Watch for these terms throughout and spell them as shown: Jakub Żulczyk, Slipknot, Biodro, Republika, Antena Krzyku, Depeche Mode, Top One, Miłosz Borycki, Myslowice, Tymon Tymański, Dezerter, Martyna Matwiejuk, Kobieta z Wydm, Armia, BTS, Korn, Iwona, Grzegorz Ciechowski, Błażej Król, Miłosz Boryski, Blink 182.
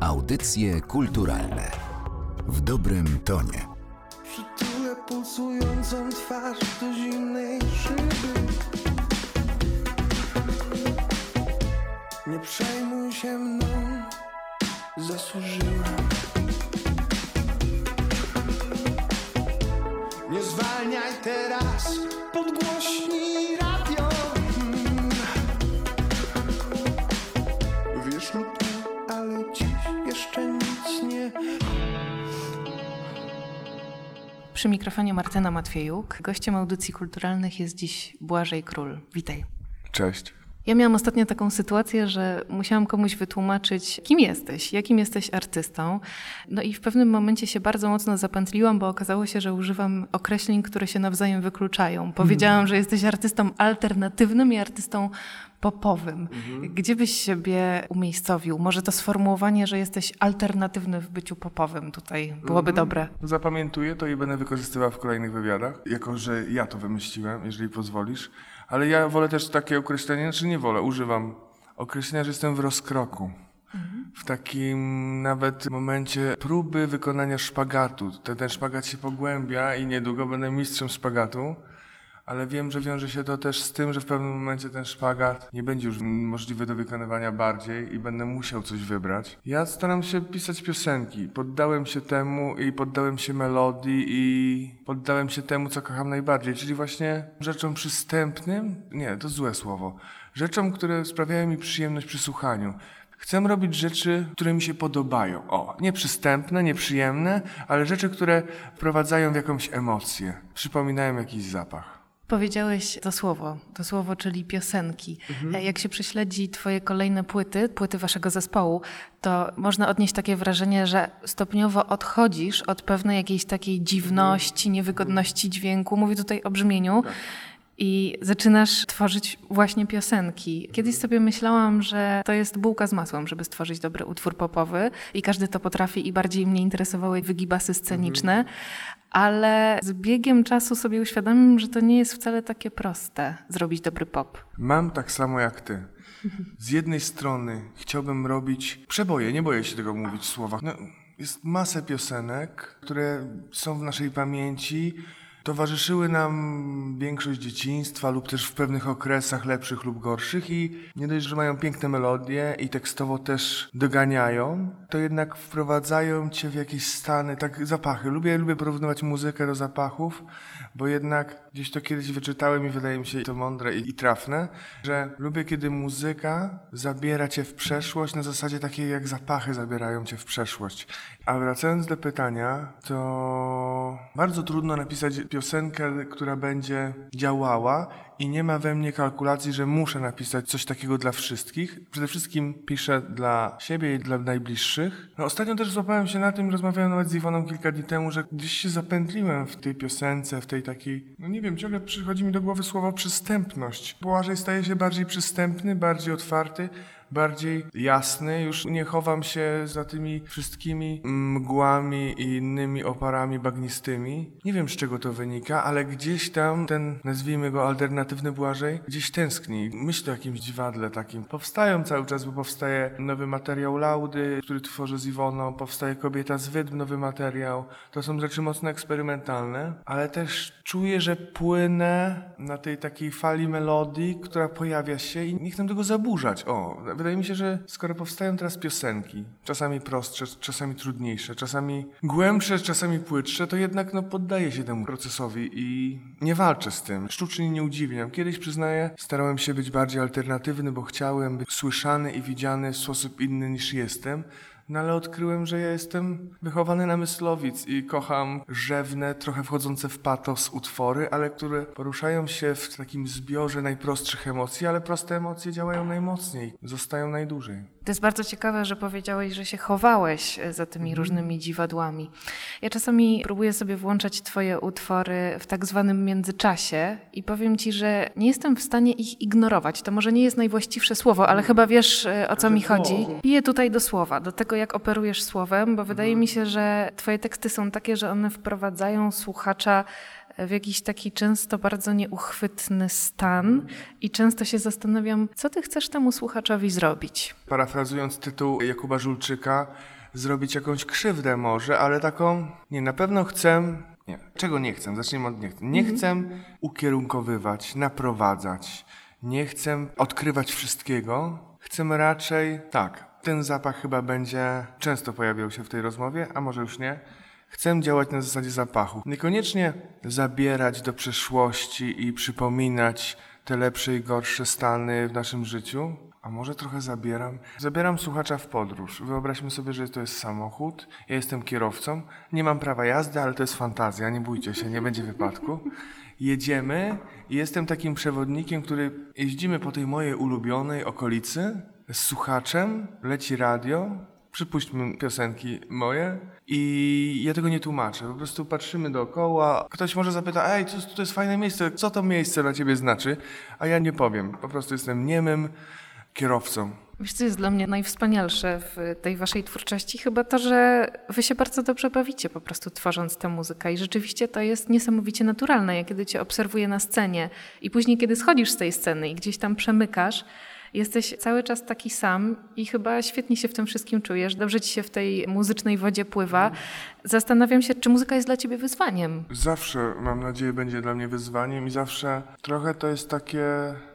Audycje kulturalne w dobrym tonie. Przytulę pulsującą twarz do zimnej szyby. Nie przejmuj się mną, zasłużyłam. Nie zwalniaj teraz, podgłośnij radio. Wiesz lub nie, ale dziś jeszcze nic nie. Przy mikrofonie Martyna Matwiejuk. Gościem audycji kulturalnych jest dziś Błażej Król. Witaj. Cześć. Ja miałam ostatnio taką sytuację, że musiałam komuś wytłumaczyć, kim jesteś, jakim jesteś artystą. No i w pewnym momencie się bardzo mocno zapętliłam, bo okazało się, że używam określeń, które się nawzajem wykluczają. Powiedziałam, że jesteś artystą alternatywnym i artystą popowym. Gdzie byś siebie umiejscowił? Może to sformułowanie, że jesteś alternatywny w byciu popowym tutaj byłoby dobre. Zapamiętuję to i będę wykorzystywał w kolejnych wywiadach, jako że ja to wymyśliłem, jeżeli pozwolisz. Ale ja wolę też takie określenie, czy nie wolę, używam określenia, że jestem w rozkroku. W takim nawet momencie próby wykonania szpagatu. Ten szpagat się pogłębia i niedługo będę mistrzem szpagatu. Ale wiem, że wiąże się to też z tym, że w pewnym momencie ten szpagat nie będzie już możliwy do wykonywania bardziej i będę musiał coś wybrać. Ja staram się pisać piosenki. Poddałem się temu i poddałem się melodii i poddałem się temu, co kocham najbardziej. Czyli właśnie rzeczom przystępnym, nie, to złe słowo, rzeczom, które sprawiają mi przyjemność przy słuchaniu. Chcę robić rzeczy, które mi się podobają. O, nieprzystępne, nieprzyjemne, ale rzeczy, które wprowadzają w jakąś emocję. Przypominają jakiś zapach. Powiedziałeś to słowo, czyli piosenki. Jak się prześledzi twoje kolejne płyty waszego zespołu, to można odnieść takie wrażenie, że stopniowo odchodzisz od pewnej jakiejś takiej dziwności, niewygodności dźwięku. Mówię tutaj o brzmieniu. Tak. I zaczynasz tworzyć właśnie piosenki. Kiedyś sobie myślałam, że to jest bułka z masłem, żeby stworzyć dobry utwór popowy i każdy to potrafi i bardziej mnie interesowały wygibasy sceniczne, ale z biegiem czasu sobie uświadomiłam, że to nie jest wcale takie proste zrobić dobry pop. Mam tak samo jak ty. Z jednej strony chciałbym robić przeboje, nie boję się tego mówić w słowach. No, jest masę piosenek, które są w naszej pamięci, towarzyszyły nam większość dzieciństwa lub też w pewnych okresach lepszych lub gorszych i nie dość, że mają piękne melodie i tekstowo też doganiają, to jednak wprowadzają cię w jakieś stany, tak zapachy. Lubię porównywać muzykę do zapachów, bo jednak gdzieś to kiedyś wyczytałem i wydaje mi się to mądre i trafne, że lubię, kiedy muzyka zabiera cię w przeszłość na zasadzie takiej, jak zapachy zabierają cię w przeszłość. A wracając do pytania, to bardzo trudno napisać piosenkę, która będzie działała i nie ma we mnie kalkulacji, że muszę napisać coś takiego dla wszystkich. Przede wszystkim piszę dla siebie i dla najbliższych. No, ostatnio też złapałem się na tym, rozmawiałem nawet z Iwoną kilka dni temu, że gdzieś się zapętliłem w tej piosence, w tej takiej, no nie wiem, ciągle przychodzi mi do głowy słowo przystępność. Błażej staje się bardziej przystępny, bardziej otwarty, bardziej jasny, już nie chowam się za tymi wszystkimi mgłami i innymi oparami bagnistymi. Nie wiem, z czego to wynika, ale gdzieś tam ten, nazwijmy go alternatywny Błażej, gdzieś tęskni. Myślę o jakimś dziwadle takim. Powstają cały czas, bo powstaje nowy materiał Laudy, który tworzę z Iwoną, powstaje Kobieta z Wydm, nowy materiał. To są rzeczy mocno eksperymentalne, ale też czuję, że płynę na tej takiej fali melodii, która pojawia się i nie chcę tego zaburzać. Wydaje mi się, że skoro powstają teraz piosenki, czasami prostsze, czasami trudniejsze, czasami głębsze, czasami płytsze, to jednak poddaję się temu procesowi i nie walczę z tym. Sztucznie nie udziwniam. Kiedyś, przyznaję, starałem się być bardziej alternatywny, bo chciałem być słyszany i widziany w sposób inny niż jestem. No ale odkryłem, że ja jestem wychowany na Myslowic i kocham rzewne, trochę wchodzące w patos utwory, ale które poruszają się w takim zbiorze najprostszych emocji, ale proste emocje działają najmocniej, zostają najdłużej. To jest bardzo ciekawe, że powiedziałeś, że się chowałeś za tymi różnymi dziwadłami. Ja czasami próbuję sobie włączać twoje utwory w tak zwanym międzyczasie i powiem ci, że nie jestem w stanie ich ignorować. To może nie jest najwłaściwsze słowo, ale chyba wiesz, o co mi chodzi. Piję tutaj do słowa, do tego, jak operujesz słowem, bo wydaje mi się, że twoje teksty są takie, że one wprowadzają słuchacza w jakiś taki często bardzo nieuchwytny stan i często się zastanawiam, co ty chcesz temu słuchaczowi zrobić. Parafrazując tytuł Jakuba Żulczyka, zrobić jakąś krzywdę może, ale taką, nie, na pewno chcę, nie, czego nie chcę, zacznijmy od nie chcę. Nie chcę ukierunkowywać, naprowadzać, nie chcę odkrywać wszystkiego, chcę raczej, tak, ten zapach chyba będzie często pojawiał się w tej rozmowie, a może już nie. Chcę działać na zasadzie zapachu. Niekoniecznie zabierać do przeszłości i przypominać te lepsze i gorsze stany w naszym życiu. A może trochę zabieram? Zabieram słuchacza w podróż. Wyobraźmy sobie, że to jest samochód. Ja jestem kierowcą. Nie mam prawa jazdy, ale to jest fantazja. Nie bójcie się, nie będzie wypadku. Jedziemy i jestem takim przewodnikiem, który jeździmy po tej mojej ulubionej okolicy z słuchaczem. Leci radio. Przypuśćmy piosenki moje i ja tego nie tłumaczę, po prostu patrzymy dookoła, ktoś może zapyta, ej, to jest fajne miejsce, co to miejsce dla ciebie znaczy, a ja nie powiem, po prostu jestem niemym kierowcą. Wiesz, co jest dla mnie najwspanialsze w tej waszej twórczości? Chyba to, że wy się bardzo dobrze bawicie po prostu tworząc tę muzykę i rzeczywiście to jest niesamowicie naturalne, ja kiedy cię obserwuję na scenie i później kiedy schodzisz z tej sceny i gdzieś tam przemykasz, jesteś cały czas taki sam i chyba świetnie się w tym wszystkim czujesz. Dobrze ci się w tej muzycznej wodzie pływa. Zastanawiam się, czy muzyka jest dla ciebie wyzwaniem? Zawsze, mam nadzieję, będzie dla mnie wyzwaniem i zawsze trochę to jest takie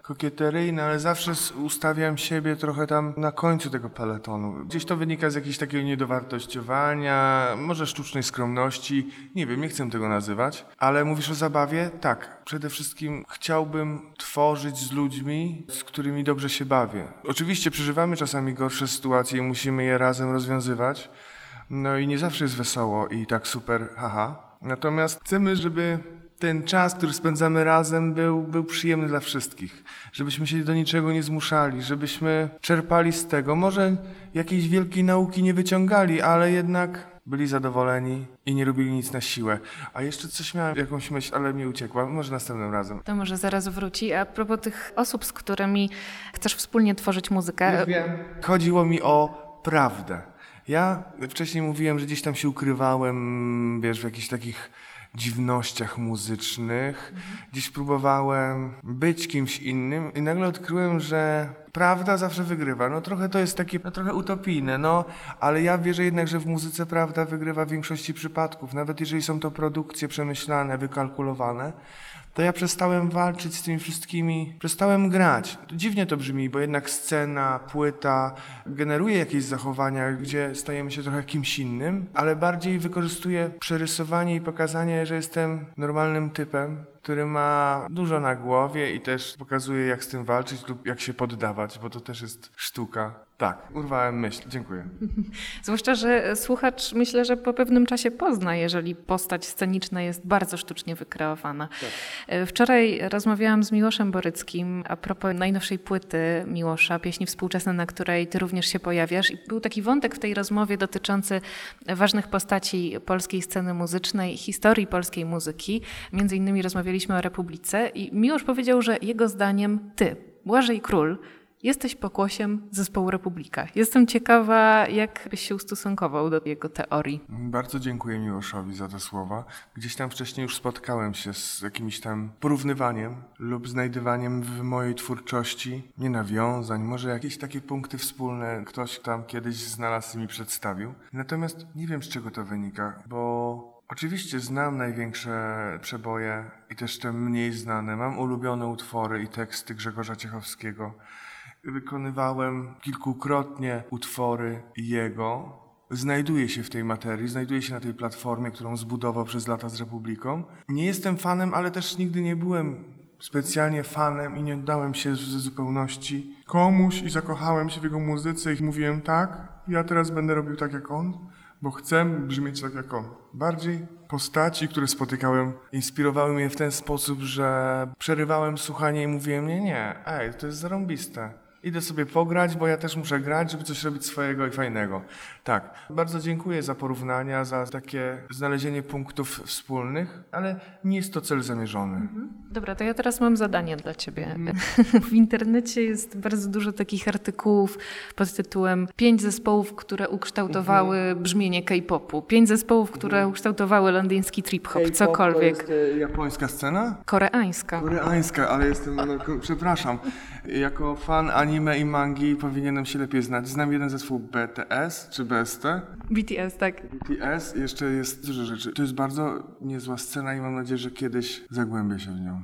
kokieteryjne, ale zawsze ustawiam siebie trochę tam na końcu tego peletonu. Gdzieś to wynika z jakiegoś takiego niedowartościowania, może sztucznej skromności. Nie wiem, nie chcę tego nazywać. Ale mówisz o zabawie? Tak. Przede wszystkim chciałbym tworzyć z ludźmi, z którymi dobrze się bawię. Oczywiście przeżywamy czasami gorsze sytuacje i musimy je razem rozwiązywać. No i nie zawsze jest wesoło i tak super, haha. Natomiast chcemy, żeby ten czas, który spędzamy razem, był przyjemny dla wszystkich. Żebyśmy się do niczego nie zmuszali, żebyśmy czerpali z tego. Może jakiejś wielkiej nauki nie wyciągali, ale jednak byli zadowoleni i nie robili nic na siłę. A jeszcze coś miałem, jakąś myśl, ale mi uciekła. Może następnym razem. To może zaraz wróci. A propos tych osób, z którymi chcesz wspólnie tworzyć muzykę. Ja wiem. Chodziło mi o prawdę. Ja wcześniej mówiłem, że gdzieś tam się ukrywałem, wiesz, w jakichś takich dziwnościach muzycznych. Dziś próbowałem być kimś innym i nagle odkryłem, że prawda zawsze wygrywa. No trochę to jest takie, no trochę utopijne, no, ale ja wierzę jednak, że w muzyce prawda wygrywa w większości przypadków. Nawet jeżeli są to produkcje przemyślane, wykalkulowane, to ja przestałem walczyć z tymi wszystkimi, przestałem grać. Dziwnie to brzmi, bo jednak scena, płyta generuje jakieś zachowania, gdzie stajemy się trochę kimś innym, ale bardziej wykorzystuję przerysowanie i pokazanie, że jestem normalnym typem, który ma dużo na głowie i też pokazuje, jak z tym walczyć lub jak się poddawać, bo to też jest sztuka. Tak, urwałem myśl. Dziękuję. Zwłaszcza, że słuchacz myślę, że po pewnym czasie pozna, jeżeli postać sceniczna jest bardzo sztucznie wykreowana. Tak. Wczoraj rozmawiałam z Miłoszem Boryckim a propos najnowszej płyty Miłosza, pieśni współczesne, na której ty również się pojawiasz. I był taki wątek w tej rozmowie dotyczący ważnych postaci polskiej sceny muzycznej, historii polskiej muzyki. Między innymi rozmawialiśmy o Republice i Miłosz powiedział, że jego zdaniem ty, Błażej Król, jesteś pokłosiem zespołu Republika. Jestem ciekawa, jak byś się ustosunkował do jego teorii. Bardzo dziękuję Miłoszowi za te słowa. Gdzieś tam wcześniej już spotkałem się z jakimś tam porównywaniem lub znajdywaniem w mojej twórczości, nie nawiązań, może jakieś takie punkty wspólne ktoś tam kiedyś znalazł i mi przedstawił. Natomiast nie wiem, z czego to wynika, bo oczywiście znam największe przeboje i też te mniej znane. Mam ulubione utwory i teksty Grzegorza Ciechowskiego. Wykonywałem kilkukrotnie utwory jego. Znajduję się w tej materii, znajduję się na tej platformie, którą zbudował przez lata z Republiką. Nie jestem fanem, ale też nigdy nie byłem specjalnie fanem i nie oddałem się ze zupełności komuś i zakochałem się w jego muzyce i mówiłem tak, ja teraz będę robił tak jak on, bo chcę brzmieć tak jak on. Bardziej postaci, które spotykałem, inspirowały mnie w ten sposób, że przerywałem słuchanie i mówiłem nie, ej, to jest zarąbiste. Idę sobie pograć, bo ja też muszę grać, żeby coś robić swojego i fajnego. Tak, bardzo dziękuję za porównania, za takie znalezienie punktów wspólnych, ale nie jest to cel zamierzony. Mhm. Dobra, to ja teraz mam zadanie dla ciebie. Mhm. W internecie jest bardzo dużo takich artykułów pod tytułem 5 zespołów, które ukształtowały brzmienie K-popu, 5 zespołów, które ukształtowały londyński trip-hop, cokolwiek. To jest japońska scena? Koreańska. Koreańska, ale jestem, przepraszam, jako fan anime i mangi powinienem się lepiej znać. Znam jeden zespół BTS, czy BST? BTS, tak. BTS, jeszcze jest dużo rzeczy. To jest bardzo niezła scena i mam nadzieję, że kiedyś zagłębię się w nią.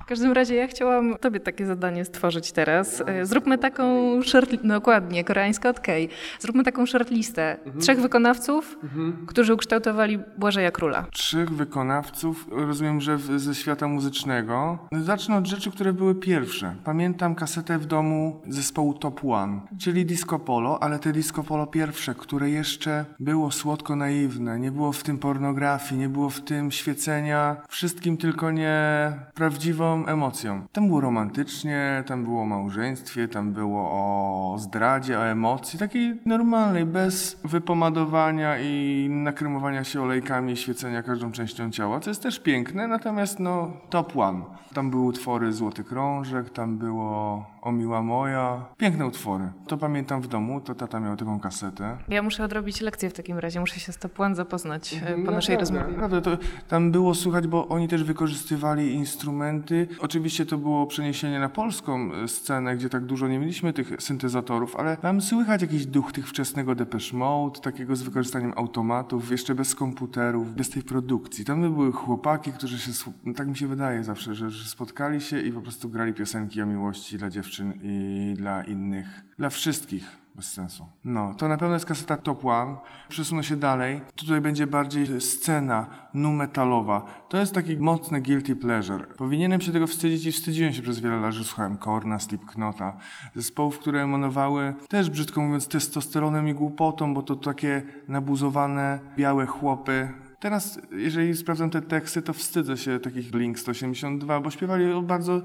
W każdym razie ja chciałam tobie takie zadanie stworzyć teraz. Zróbmy taką shortlistę, dokładnie, koreańska od K. Zróbmy taką shortlistę 3 wykonawców, którzy ukształtowali Błażeja Króla. 3 wykonawców, rozumiem, że ze świata muzycznego. Zacznę od rzeczy, które były pierwsze. Pamiętam kasetę w domu zespołu Top One, czyli disco polo, ale te disco polo pierwsze, które jeszcze było słodko naiwne, nie było w tym pornografii, nie było w tym świecenia, wszystkim tylko nie prawdziwą emocją. Tam było romantycznie, tam było o małżeństwie, tam było o zdradzie, o emocji, takiej normalnej, bez wypomadowania i nakremowania się olejkami i świecenia każdą częścią ciała, co jest też piękne, natomiast no Top One. Tam były utwory Złoty Krążek, tam było O Miła Moja. Piękne utwory. To pamiętam w domu, to tata miał taką kasetę. Ja muszę odrobić lekcję w takim razie, muszę się z Top One zapoznać po naszej rozmowie. Naprawdę, to tam było słuchać, bo oni też wykorzystywali instrumenty. Oczywiście to było przeniesienie na polską scenę, gdzie tak dużo nie mieliśmy tych syntezatorów, ale tam słychać jakiś duch tych wczesnego Depeche Mode, takiego z wykorzystaniem automatów, jeszcze bez komputerów, bez tej produkcji. Tam były chłopaki, którzy się, tak mi się wydaje zawsze, że spotkali się i po prostu grali piosenki o miłości dla dziewczyn i dla innych, dla wszystkich. Bez sensu. No, to na pewno jest kaseta Top One. Przesunę się dalej. Tutaj będzie bardziej scena nu-metalowa. To jest taki mocny guilty pleasure. Powinienem się tego wstydzić i wstydziłem się przez wiele lat, że słuchałem Korna, Slipknota. Zespołów, które emanowały też, brzydko mówiąc, testosteronem i głupotą, bo to takie nabuzowane, białe chłopy. Teraz, jeżeli sprawdzam te teksty, to wstydzę się takich Blink 182, bo śpiewali o bardzo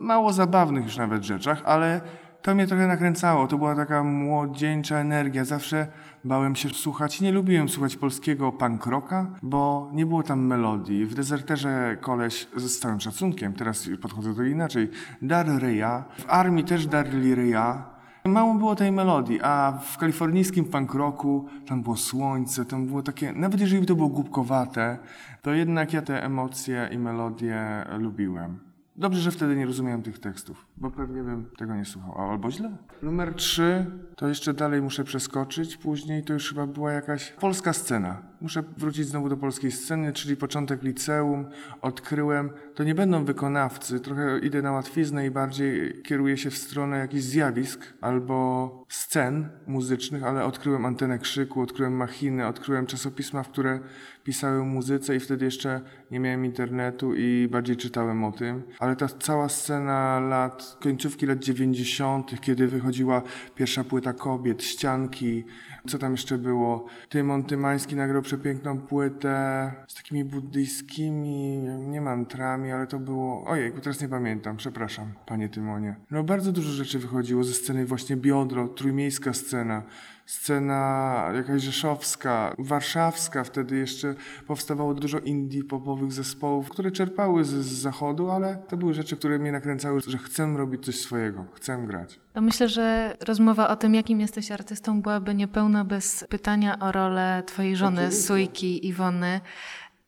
mało zabawnych już nawet rzeczach, ale to mnie trochę nakręcało, to była taka młodzieńcza energia. Zawsze bałem się słuchać, nie lubiłem słuchać polskiego punk rocka, bo nie było tam melodii. W Dezerterze koleś, ze stałym szacunkiem, teraz podchodzę do tego inaczej, dar ryja, w Armii też darli ryja. Mało było tej melodii, a w kalifornijskim punk rocku tam było słońce, tam było takie, nawet jeżeli to było głupkowate, to jednak ja te emocje i melodie lubiłem. Dobrze, że wtedy nie rozumiałem tych tekstów, bo pewnie bym tego nie słuchał, albo źle. Numer 3, to jeszcze dalej muszę przeskoczyć, później to już chyba była jakaś polska scena. Muszę wrócić znowu do polskiej sceny, czyli początek liceum, odkryłem, to nie będą wykonawcy, trochę idę na łatwiznę i bardziej kieruję się w stronę jakichś zjawisk albo scen muzycznych, ale odkryłem Antenę Krzyku, odkryłem Machinę, odkryłem czasopisma, w które pisałem muzyce i wtedy jeszcze nie miałem internetu i bardziej czytałem o tym. Ale ta cała scena końcówki lat 90., kiedy wychodziła pierwsza płyta Kobiet, Ścianki, co tam jeszcze było? Tymon Tymański nagrał przepiękną płytę z takimi buddyjskimi, nie mantrami, ale to było... Ojejku, teraz nie pamiętam, przepraszam, panie Tymonie. No bardzo dużo rzeczy wychodziło ze sceny właśnie Biodro, trójmiejska scena. Scena jakaś rzeszowska, warszawska, wtedy jeszcze powstawało dużo indie popowych zespołów, które czerpały z zachodu, ale to były rzeczy, które mnie nakręcały, że chcę robić coś swojego, chcę grać. To myślę, że rozmowa o tym, jakim jesteś artystą, byłaby niepełna bez pytania o rolę twojej żony, oczywiście. Sujki, Iwony.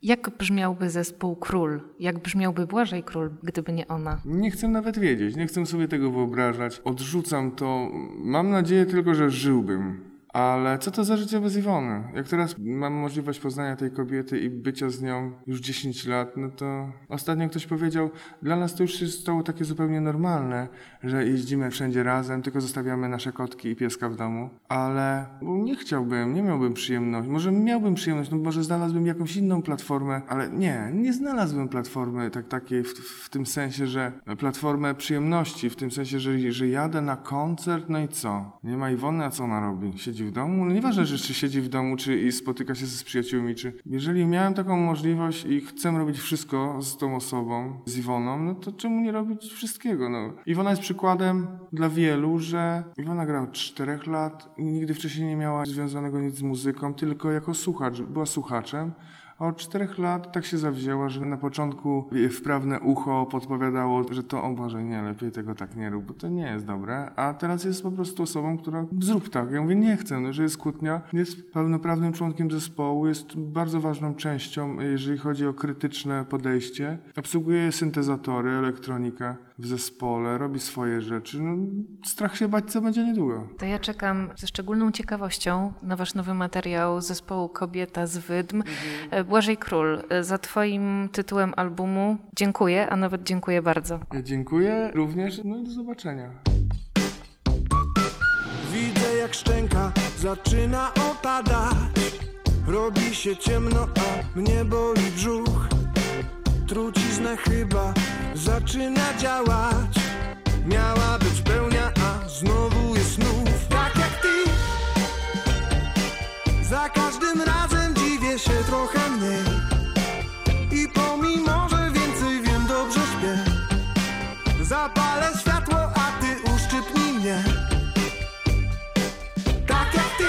Jak brzmiałby zespół Król? Jak brzmiałby Błażej Król, gdyby nie ona? Nie chcę nawet wiedzieć, nie chcę sobie tego wyobrażać. Odrzucam to. Mam nadzieję tylko, że żyłbym. Ale co to za życie bez Iwony? Jak teraz mam możliwość poznania tej kobiety i bycia z nią już 10 lat, no to ostatnio ktoś powiedział, dla nas to już się stało takie zupełnie normalne, że jeździmy wszędzie razem, tylko zostawiamy nasze kotki i pieska w domu. Ale nie chciałbym, nie miałbym przyjemności. Może miałbym przyjemność, no może znalazłbym jakąś inną platformę, ale nie znalazłbym platformy takiej w tym sensie, że platformę przyjemności, w tym sensie, że jadę na koncert, no i co? Nie ma Iwony, a co ona robi? Siedzi siedzi w domu, no nieważne, że czy siedzi w domu, czy spotyka się z przyjaciółmi, czy... Jeżeli miałem taką możliwość i chcę robić wszystko z tą osobą, z Iwoną, no to czemu nie robić wszystkiego, no. Iwona jest przykładem dla wielu, że Iwona gra od 4 lat, nigdy wcześniej nie miała związanego nic z muzyką, tylko jako słuchacz, była słuchaczem. A od 4 lat tak się zawzięła, że na początku wprawne ucho podpowiadało, że to o Boże, nie, lepiej tego tak nie rób, bo to nie jest dobre. A teraz jest po prostu osobą, która zrób tak. Ja mówię, nie chcę, no, że jest kłótnia. Jest pełnoprawnym członkiem zespołu, jest bardzo ważną częścią, jeżeli chodzi o krytyczne podejście. Obsługuje syntezatory, elektronikę w zespole, robi swoje rzeczy. No, strach się bać, co będzie niedługo. To ja czekam ze szczególną ciekawością na wasz nowy materiał zespołu Kobieta z Wydm. Błażej Król, za twoim tytułem albumu dziękuję, a nawet dziękuję bardzo. Dziękuję również, no i do zobaczenia. Widzę, jak szczęka zaczyna opadać. Robi się ciemno, a mnie boli brzuch. Trucizna chyba zaczyna działać. Miała być pełnia, a znowu jest nów. Tak jak ty, za każdym razem dziwię się trochę mniej. I pomimo, że więcej wiem, dobrze śpię. Zapalę światło, a ty uszczypnij mnie. Tak jak ty.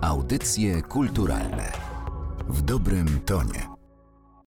Audycje kulturalne w dobrym tonie.